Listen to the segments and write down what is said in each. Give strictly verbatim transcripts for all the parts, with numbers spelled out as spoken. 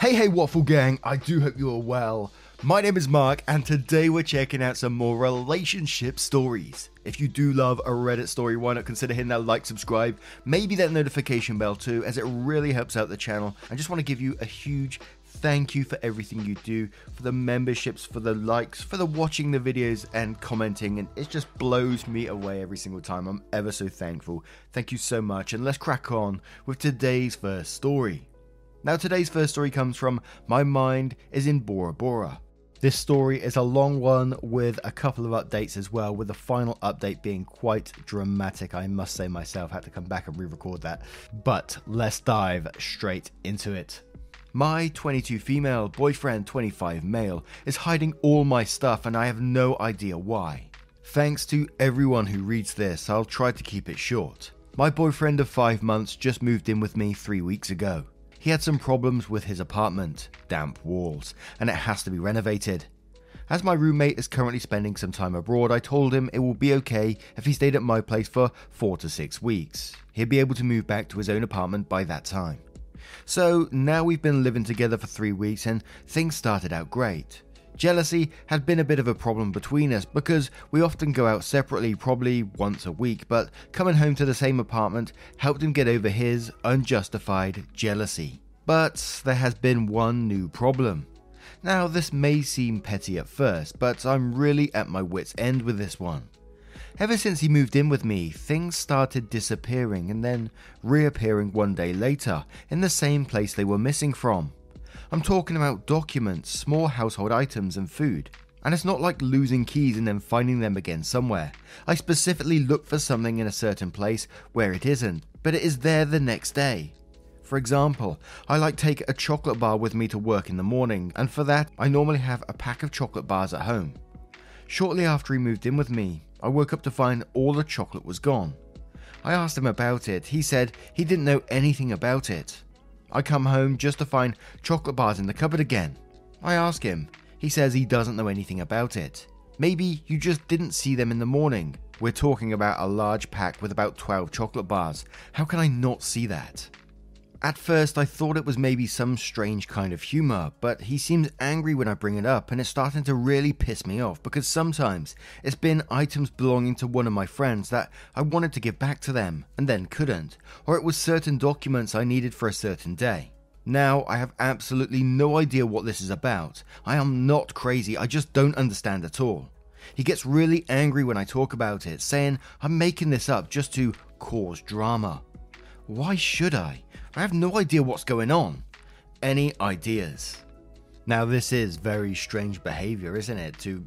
Hey, hey, Waffle Gang, I do hope you're well. My name is Mark, and today we're checking out some more relationship stories. If you do love a Reddit story, why not consider hitting that like, subscribe, maybe that notification bell too, as it really helps out the channel. I just want to give you a huge thank you for everything you do, for the memberships, for the likes, for the watching the videos and commenting, and it just blows me away every single time. I'm ever so thankful. Thank you so much, and let's crack on with today's first story. Now, today's first story comes from My Mind is in Bora Bora. This story is a long one with a couple of updates as well, with the final update being quite dramatic. I must say myself, had to come back and re-record that. But let's dive straight into it. My twenty-two female, boyfriend twenty-five male, is hiding all my stuff and I have no idea why. Thanks to everyone who reads this, I'll try to keep it short. My boyfriend of five months just moved in with me three weeks ago. He had some problems with his apartment, damp walls, and it has to be renovated. As my roommate is currently spending some time abroad, I told him it will be okay if he stayed at my place for four to six weeks. He'd be able to move back to his own apartment by that time. So now we've been living together for three weeks and things started out great. Jealousy had been a bit of a problem between us because we often go out separately, probably once a week, but coming home to the same apartment helped him get over his unjustified jealousy. But there has been one new problem. Now, this may seem petty at first, but I'm really at my wit's end with this one. Ever since he moved in with me, things started disappearing and then reappearing one day later in the same place they were missing from. I'm talking about documents, small household items and food. And it's not like losing keys and then finding them again somewhere. I specifically look for something in a certain place where it isn't, but it is there the next day. For example, I like take a chocolate bar with me to work in the morning, and for that I normally have a pack of chocolate bars at home. Shortly after he moved in with me, I woke up to find all the chocolate was gone. I asked him about it. He said he didn't know anything about it. I come home just to find chocolate bars in the cupboard again. I ask him. He says he doesn't know anything about it. Maybe you just didn't see them in the morning. We're talking about a large pack with about twelve chocolate bars. How can I not see that? At first, I thought it was maybe some strange kind of humor, but he seems angry when I bring it up, and it's starting to really piss me off because sometimes it's been items belonging to one of my friends that I wanted to give back to them and then couldn't, or it was certain documents I needed for a certain day. Now, I have absolutely no idea what this is about. I am not crazy, I just don't understand at all. He gets really angry when I talk about it, saying I'm making this up just to cause drama. Why should I? I have no idea what's going on. Any ideas? Now, this is very strange behavior, isn't it? To,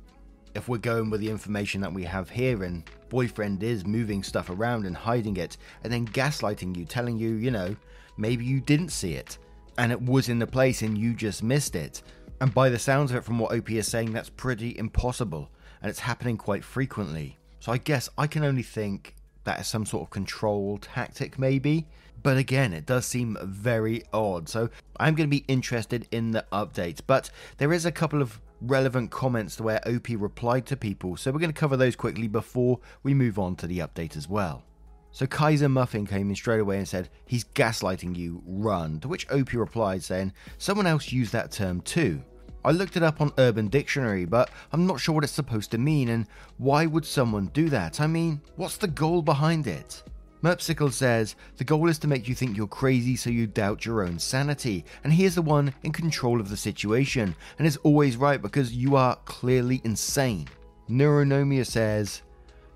if we're going with the information that we have here and boyfriend is moving stuff around and hiding it and then gaslighting you, telling you, you know, maybe you didn't see it and it was in the place and you just missed it. And by the sounds of it, from what O P is saying, that's pretty impossible and it's happening quite frequently. So I guess I can only think that is some sort of control tactic maybe. But again, it does seem very odd, so I'm going to be interested in the update. But there is a couple of relevant comments to where O P replied to people, so we're going to cover those quickly before we move on to the update as well. So Kaiser Muffin came in straight away and said, "He's gaslighting you, run," to which O P replied saying, "Someone else used that term too. I looked it up on Urban Dictionary, but I'm not sure what it's supposed to mean, and why would someone do that? I mean, what's the goal behind it?" Merpsickle says, "The goal is to make you think you're crazy so you doubt your own sanity, and he is the one in control of the situation, and is always right because you are clearly insane." Neuronomia says,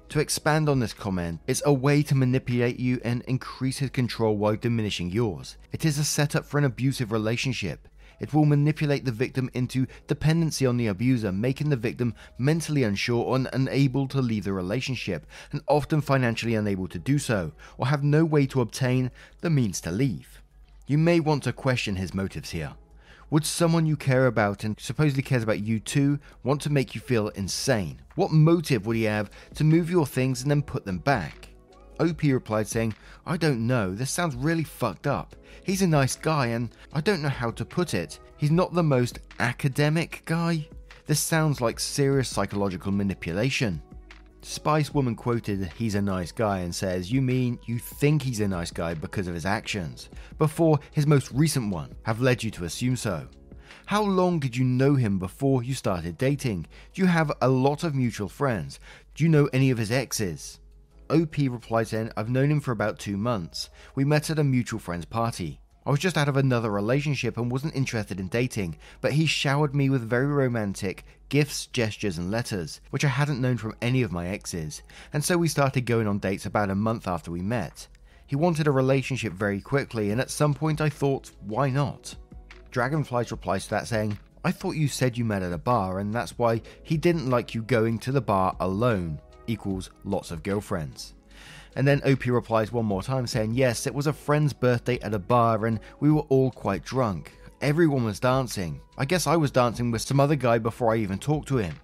"To expand on this comment, it's a way to manipulate you and increase his control while diminishing yours. It is a setup for an abusive relationship. It will manipulate the victim into dependency on the abuser, making the victim mentally unsure or unable to leave the relationship, and often financially unable to do so, or have no way to obtain the means to leave. You may want to question his motives here. Would someone you care about and supposedly cares about you too want to make you feel insane? What motive would he have to move your things and then put them back? O P replied saying, I don't know, this sounds really fucked up. He's a nice guy and I don't know how to put it. He's not the most academic guy. This sounds like serious psychological manipulation. Spice Woman quoted he's a nice guy and says, you mean you think he's a nice guy because of his actions, before his most recent one, have led you to assume so. How long did you know him before you started dating? Do you have a lot of mutual friends? Do you know any of his exes? O P replied saying, I've known him for about two months. We met at a mutual friend's party. I was just out of another relationship and wasn't interested in dating, but he showered me with very romantic gifts, gestures and letters, which I hadn't known from any of my exes, and so we started going on dates about a month after we met. He wanted a relationship very quickly, and at some point I thought, why not? Dragonflies replies to that saying, I thought you said you met at a bar and that's why he didn't like you going to the bar alone, equals lots of girlfriends. And then O P replies one more time saying, yes, it was a friend's birthday at a bar and we were all quite drunk. Everyone was dancing. I guess I was dancing with some other guy before I even talked to him.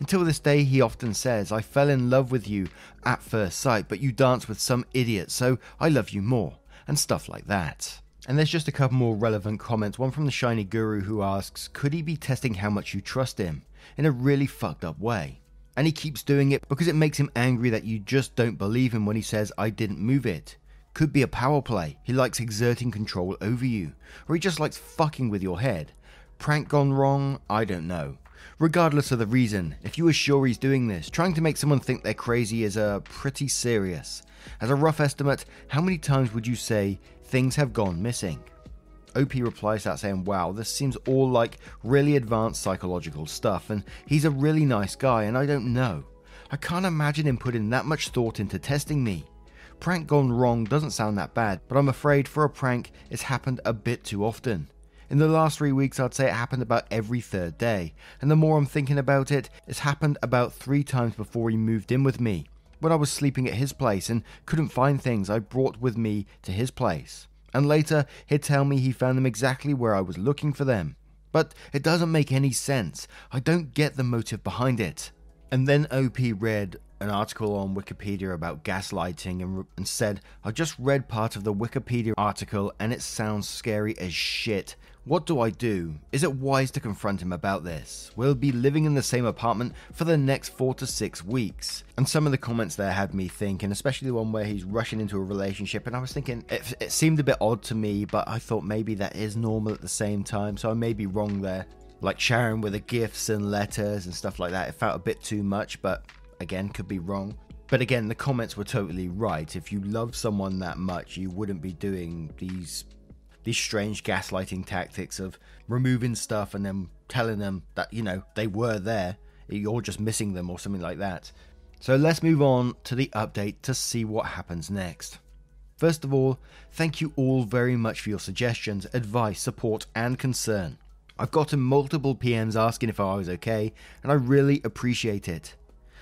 Until this day, he often says, I fell in love with you at first sight, but you danced with some idiot, so I love you more, and stuff like that. And there's just a couple more relevant comments, one from the shiny guru who asks, could he be testing how much you trust him in a really fucked up way? And he keeps doing it because it makes him angry that you just don't believe him when he says, I didn't move it. Could be a power play. He likes exerting control over you. Or he just likes fucking with your head. Prank gone wrong? I don't know. Regardless of the reason, if you are sure he's doing this, trying to make someone think they're crazy is uh, pretty serious. As a rough estimate, how many times would you say things have gone missing? O P replies to that saying, wow, this seems all like really advanced psychological stuff, and he's a really nice guy and I don't know. I can't imagine him putting that much thought into testing me. Prank gone wrong doesn't sound that bad, but I'm afraid for a prank it's happened a bit too often. In the last three weeks I'd say it happened about every third day, and the more I'm thinking about it, it's happened about three times before he moved in with me, when I was sleeping at his place and couldn't find things I brought with me to his place. And later he'd tell me he found them exactly where I was looking for them. But it doesn't make any sense. I don't get the motive behind it. And then O P read an article on Wikipedia about gaslighting and, and said, I just read part of the Wikipedia article and it sounds scary as shit. What do I do? Is it wise to confront him about this? We'll be living in the same apartment for the next four to six weeks. And some of the comments there had me thinking, especially the one where he's rushing into a relationship. And I was thinking, it, it seemed a bit odd to me, but I thought maybe that is normal at the same time. So I may be wrong there. Like Sharon with the gifts and letters and stuff like that. It felt a bit too much, but again, could be wrong. But again, the comments were totally right. If you love someone that much, you wouldn't be doing these these strange gaslighting tactics of removing stuff and then telling them that, you know, they were there, you're just missing them or something like that. So let's move on to the update to see what happens next. First of all, thank you all very much for your suggestions, advice, support and concern. I've gotten multiple P Ms asking if I was okay and I really appreciate it.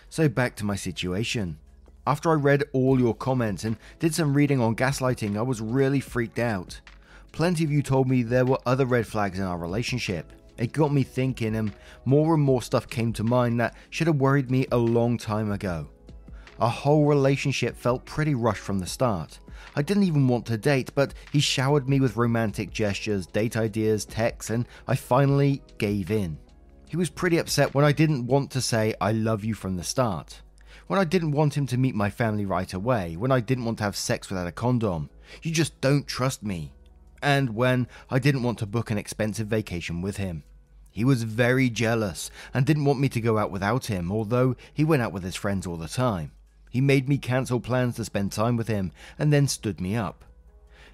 So back to my situation. After I read all your comments and did some reading on gaslighting, I was really freaked out. Plenty of you told me there were other red flags in our relationship. It got me thinking and more and more stuff came to mind that should have worried me a long time ago. Our whole relationship felt pretty rushed from the start. I didn't even want to date, but he showered me with romantic gestures, date ideas, texts, and I finally gave in. He was pretty upset when I didn't want to say I love you from the start. When I didn't want him to meet my family right away. When I didn't want to have sex without a condom. You just don't trust me. And when I didn't want to book an expensive vacation with him. He was very jealous and didn't want me to go out without him, although he went out with his friends all the time. He made me cancel plans to spend time with him and then stood me up.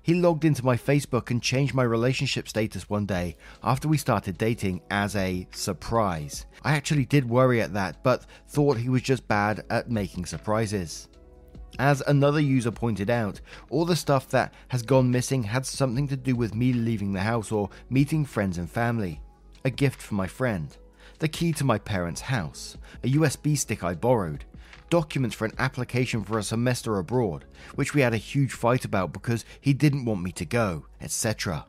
He logged into my Facebook and changed my relationship status one day after we started dating as a surprise. I actually did worry at that, but thought he was just bad at making surprises. As another user pointed out, all the stuff that has gone missing had something to do with me leaving the house or meeting friends and family. A gift from my friend. The key to my parents' house. A U S B stick I borrowed. Documents for an application for a semester abroad, which we had a huge fight about because he didn't want me to go, et cetera.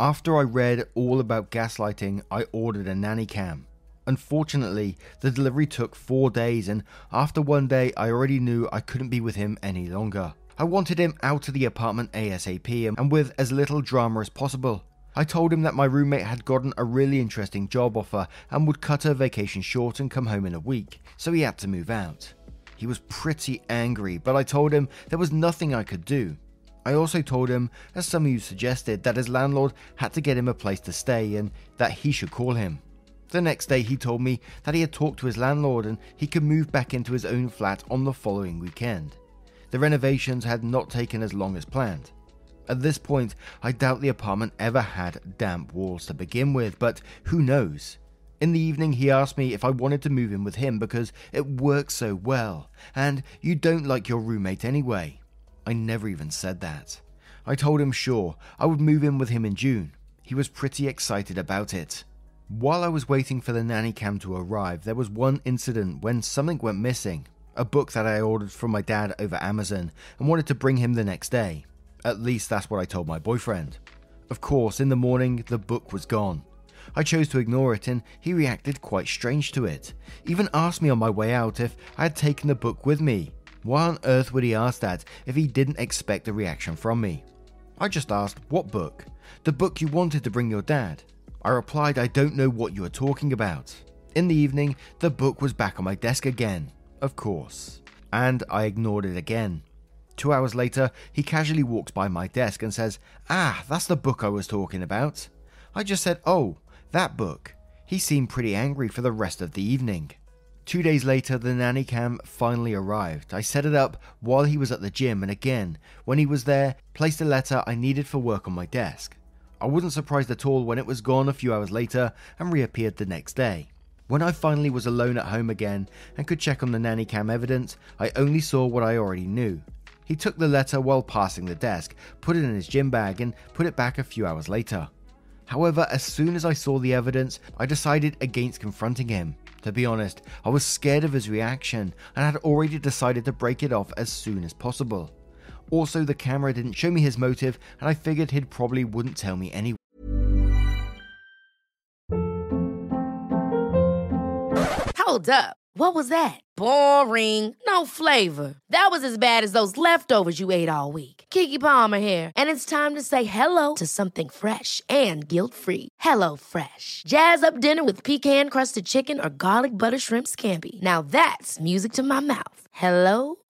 After I read all about gaslighting, I ordered a nanny cam. Unfortunately, the delivery took four days, and after one day I already knew I couldn't be with him any longer. I wanted him out of the apartment ASAP and with as little drama as possible. I told him that my roommate had gotten a really interesting job offer and would cut her vacation short and come home in a week, so he had to move out. He was pretty angry, but I told him there was nothing I could do. I also told him, as some of you suggested, that his landlord had to get him a place to stay and that he should call him. The next day he told me that he had talked to his landlord and he could move back into his own flat on the following weekend. The renovations had not taken as long as planned. At this point, I doubt the apartment ever had damp walls to begin with, but who knows? In the evening he asked me if I wanted to move in with him because it works so well, and you don't like your roommate anyway. I never even said that. I told him sure, I would move in with him in June. He was pretty excited about it. While I was waiting for the nanny cam to arrive, there was one incident when something went missing. A book that I ordered from my dad over Amazon and wanted to bring him the next day. At least that's what I told my boyfriend. Of course, in the morning, the book was gone. I chose to ignore it and he reacted quite strange to it. He even asked me on my way out if I had taken the book with me. Why on earth would he ask that if he didn't expect a reaction from me? I just asked, what book? The book you wanted to bring your dad. I replied, I don't know what you are talking about. In the evening, the book was back on my desk again, of course, and I ignored it again. Two hours later, he casually walks by my desk and says, ah, that's the book I was talking about. I just said, oh, that book. He seemed pretty angry for the rest of the evening. Two days later, the nanny cam finally arrived. I set it up while he was at the gym and again, when he was there, placed a letter I needed for work on my desk. I wasn't surprised at all when it was gone a few hours later and reappeared the next day. When I finally was alone at home again and could check on the nanny cam evidence, I only saw what I already knew. He took the letter while passing the desk, put it in his gym bag and put it back a few hours later. However, as soon as I saw the evidence, I decided against confronting him. To be honest, I was scared of his reaction and had already decided to break it off as soon as possible. Also, the camera didn't show me his motive, and I figured he'd probably wouldn't tell me anyway. Hold up. What was that? Boring. No flavor. That was as bad as those leftovers you ate all week. Keke Palmer here, and it's time to say hello to something fresh and guilt-free. HelloFresh. Jazz up dinner with pecan-crusted chicken or garlic butter shrimp scampi. Now that's music to my mouth. HelloFresh.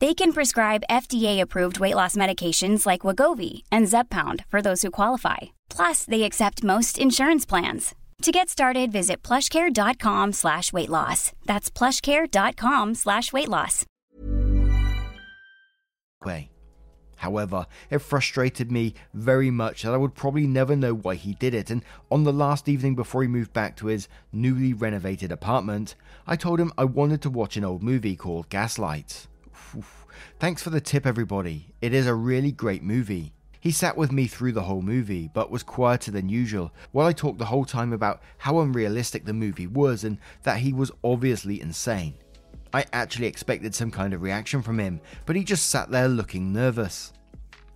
They can prescribe F D A-approved weight loss medications like Wegovy and Zepbound for those who qualify. Plus, they accept most insurance plans. To get started, visit plushcare.com slash weight loss. That's plushcare.com slash weight loss. However, it frustrated me very much that I would probably never know why he did it, and on the last evening before he moved back to his newly renovated apartment, I told him I wanted to watch an old movie called Gaslight. Thanks for the tip, everybody. It is a really great movie. He sat with me through the whole movie, but was quieter than usual, while I talked the whole time about how unrealistic the movie was and that he was obviously insane. I actually expected some kind of reaction from him, but he just sat there looking nervous.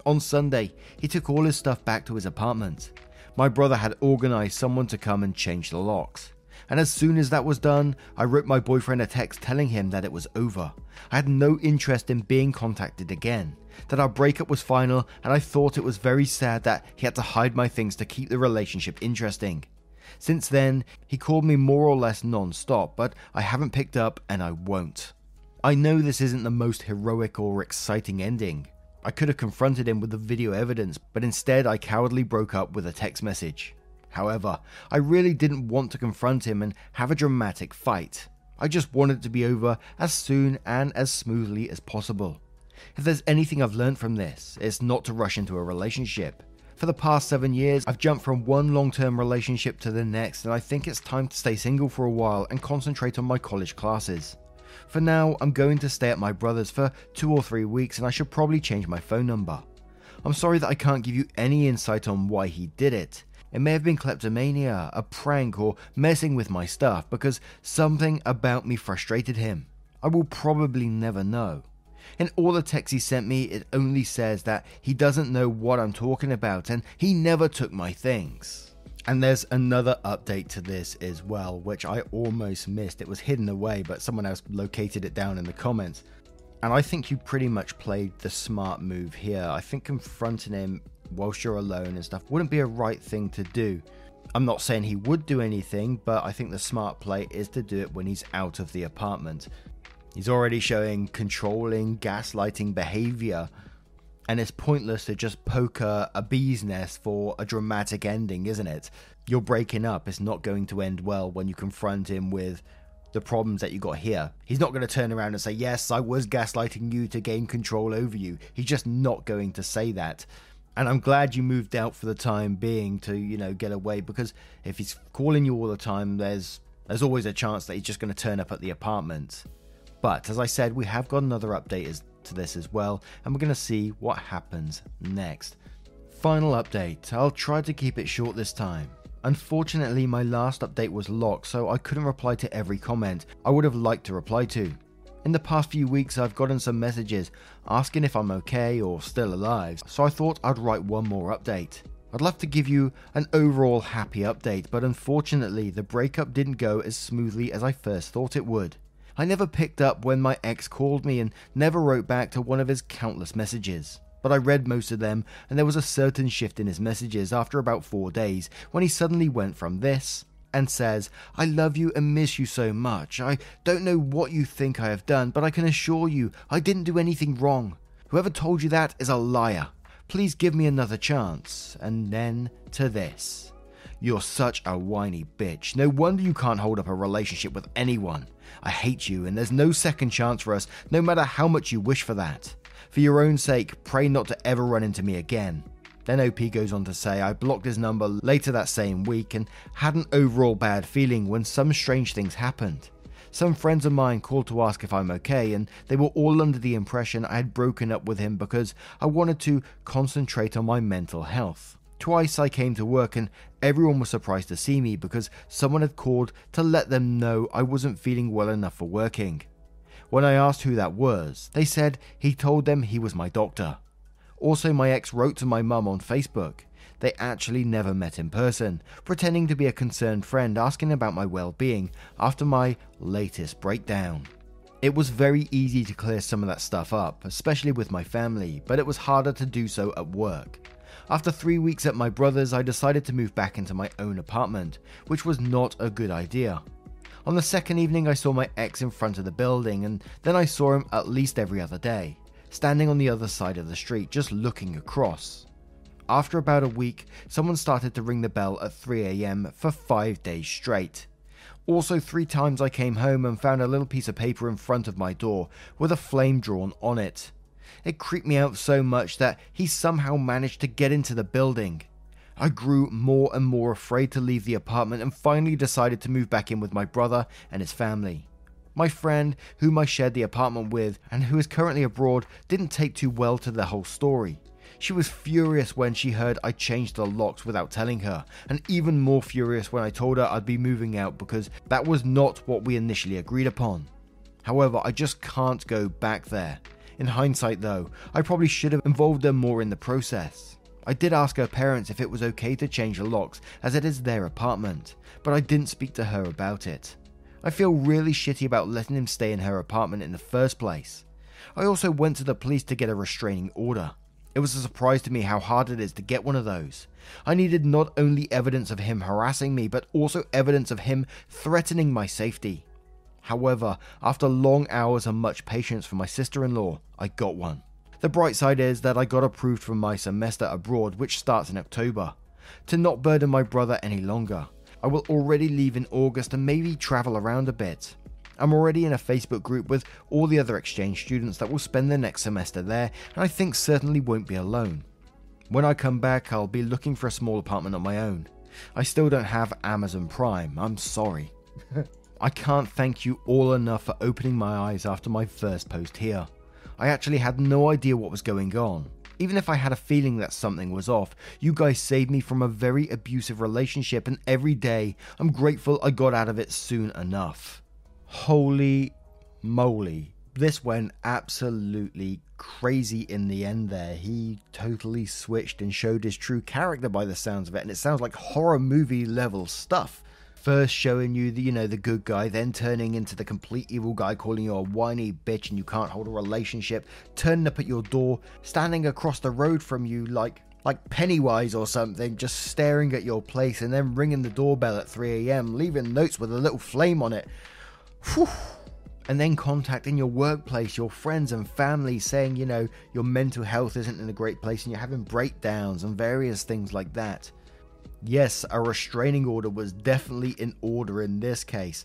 On Sunday, he took all his stuff back to his apartment. My brother had organized someone to come and change the locks. And as soon as that was done, I wrote my boyfriend a text telling him that it was over. I had no interest in being contacted again, that our breakup was final, and I thought it was very sad that he had to hide my things to keep the relationship interesting. Since then, he called me more or less non-stop, but I haven't picked up and I won't. I know this isn't the most heroic or exciting ending. I could have confronted him with the video evidence, but instead I cowardly broke up with a text message. However, I really didn't want to confront him and have a dramatic fight. I just wanted it to be over as soon and as smoothly as possible. If there's anything I've learned from this, it's not to rush into a relationship. For the past seven years, I've jumped from one long-term relationship to the next, and I think it's time to stay single for a while and concentrate on my college classes. For now, I'm going to stay at my brother's for two or three weeks, and I should probably change my phone number. I'm sorry that I can't give you any insight on why he did it. It may have been kleptomania, a prank, or messing with my stuff, because something about me frustrated him. I will probably never know. In all the texts he sent me, it only says that he doesn't know what I'm talking about and he never took my things. And there's another update to this as well, which I almost missed. It was hidden away, but someone else located it down in the comments. And I think you pretty much played the smart move here. I think confronting him whilst you're alone and stuff wouldn't be a right thing to do. I'm not saying he would do anything, but I think the smart play is to do it when he's out of the apartment. He's already showing controlling, gaslighting behavior, and it's pointless to just poke a, a bee's nest for a dramatic ending, isn't it? You're breaking up. It's not going to end well when you confront him with the problems that you got here. He's not going to turn around and say, yes, I was gaslighting you to gain control over you. He's just not going to say that. And I'm glad you moved out for the time being to, you know, get away, because if he's calling you all the time, there's there's always a chance that he's just going to turn up at the apartment. But, as I said, we have got another update to this as well, and we're going to see what happens next. Final update. I'll try to keep it short this time. Unfortunately, my last update was locked, so I couldn't reply to every comment I would have liked to reply to. In the past few weeks, I've gotten some messages asking if I'm okay or still alive, so I thought I'd write one more update. I'd love to give you an overall happy update, but unfortunately, the breakup didn't go as smoothly as I first thought it would. I never picked up when my ex called me and never wrote back to one of his countless messages. But I read most of them, and there was a certain shift in his messages after about four days when he suddenly went from this and says, I love you and miss you so much. I don't know what you think I have done, but I can assure you I didn't do anything wrong. Whoever told you that is a liar. Please give me another chance. And then to this. You're such a whiny bitch. No wonder you can't hold up a relationship with anyone. I hate you, and there's no second chance for us, no matter how much you wish for that. For your own sake, pray not to ever run into me again. Then O P goes on to say, I blocked his number later that same week and had an overall bad feeling when some strange things happened. Some friends of mine called to ask if I'm okay, and they were all under the impression I had broken up with him because I wanted to concentrate on my mental health. Twice I came to work and everyone was surprised to see me because someone had called to let them know I wasn't feeling well enough for working. When I asked who that was, they said he told them he was my doctor. Also, my ex wrote to my mum on Facebook. They actually never met in person, pretending to be a concerned friend asking about my well-being after my latest breakdown. It was very easy to clear some of that stuff up, especially with my family, but it was harder to do so at work. After three weeks at my brother's, I decided to move back into my own apartment, which was not a good idea. On the second evening, I saw my ex in front of the building, and then I saw him at least every other day, standing on the other side of the street, just looking across. After about a week, someone started to ring the bell at three a.m. for five days straight. Also, three times I came home and found a little piece of paper in front of my door with a flame drawn on it. It creeped me out so much that he somehow managed to get into the building. I grew more and more afraid to leave the apartment and finally decided to move back in with my brother and his family. My friend, whom I shared the apartment with and who is currently abroad, didn't take too well to the whole story. She was furious when she heard I changed the locks without telling her, and even more furious when I told her I'd be moving out because that was not what we initially agreed upon. However, I just can't go back there. In hindsight though, I probably should have involved them more in the process. I did ask her parents if it was okay to change the locks as it is their apartment, but I didn't speak to her about it. I feel really shitty about letting him stay in her apartment in the first place. I also went to the police to get a restraining order. It was a surprise to me how hard it is to get one of those. I needed not only evidence of him harassing me, but also evidence of him threatening my safety. However, after long hours and much patience from my sister-in-law, I got one. The bright side is that I got approved for my semester abroad, which starts in October, to not burden my brother any longer. I will already leave in August and maybe travel around a bit. I'm already in a Facebook group with all the other exchange students that will spend the next semester there, and I think certainly won't be alone. When I come back, I'll be looking for a small apartment on my own. I still don't have Amazon Prime, I'm sorry. I can't thank you all enough for opening my eyes after my first post here. I actually had no idea what was going on. Even if I had a feeling that something was off, you guys saved me from a very abusive relationship, and every day I'm grateful I got out of it soon enough. Holy moly. This went absolutely crazy in the end there. He totally switched and showed his true character by the sounds of it, and it sounds like horror movie level stuff. First showing you the, you know, the good guy, then turning into the complete evil guy, calling you a whiny bitch and you can't hold a relationship, turning up at your door, standing across the road from you like like Pennywise or something, just staring at your place, and then ringing the doorbell at three a.m, leaving notes with a little flame on it. Whew. And then contacting your workplace, your friends and family, saying, you know, your mental health isn't in a great place and you're having breakdowns and various things like that. Yes, a restraining order was definitely in order in this case.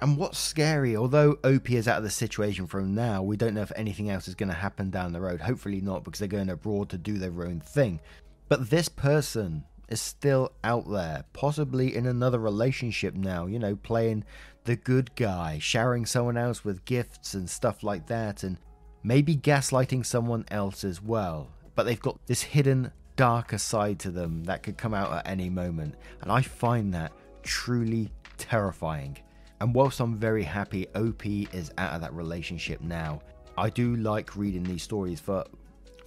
And what's scary, although O P is out of the situation from now, we don't know if anything else is going to happen down the road. Hopefully not, because they're going abroad to do their own thing. But this person is still out there, possibly in another relationship now, you know, playing the good guy, showering someone else with gifts and stuff like that, and maybe gaslighting someone else as well. But they've got this hidden darker side to them that could come out at any moment, and I find that truly terrifying. And whilst I'm very happy O P is out of that relationship now, I do like reading these stories for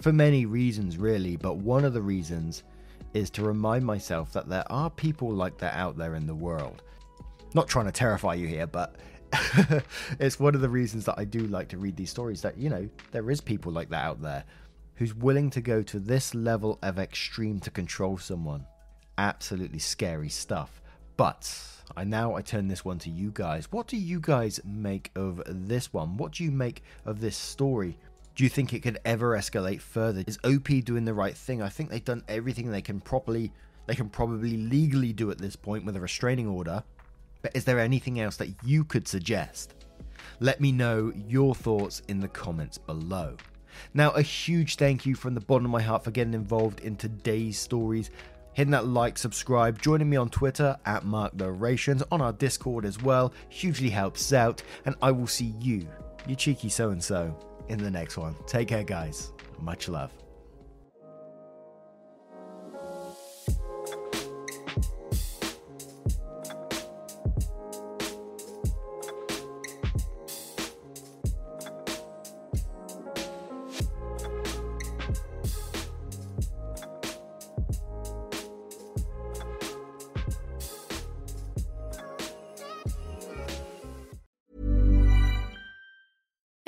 for many reasons really, but one of the reasons is to remind myself that there are people like that out there in the world. Not trying to terrify you here, but it's one of the reasons that I do like to read these stories, that, you know, there is people like that out there who's willing to go to this level of extreme to control someone. Absolutely scary stuff. But I now I turn this one to you guys. What do you guys make of this one? What do you make of this story? Do you think it could ever escalate further? Is O P doing the right thing? I think they've done everything they can properly, they can probably legally do at this point with a restraining order. But is there anything else that you could suggest? Let me know your thoughts in the comments below. Now, a huge thank you from the bottom of my heart for getting involved in today's stories. Hitting that like, subscribe, joining me on Twitter at MarkLorations, on our Discord as well, hugely helps out. And I will see you, you cheeky so-and-so, in the next one. Take care, guys. Much love.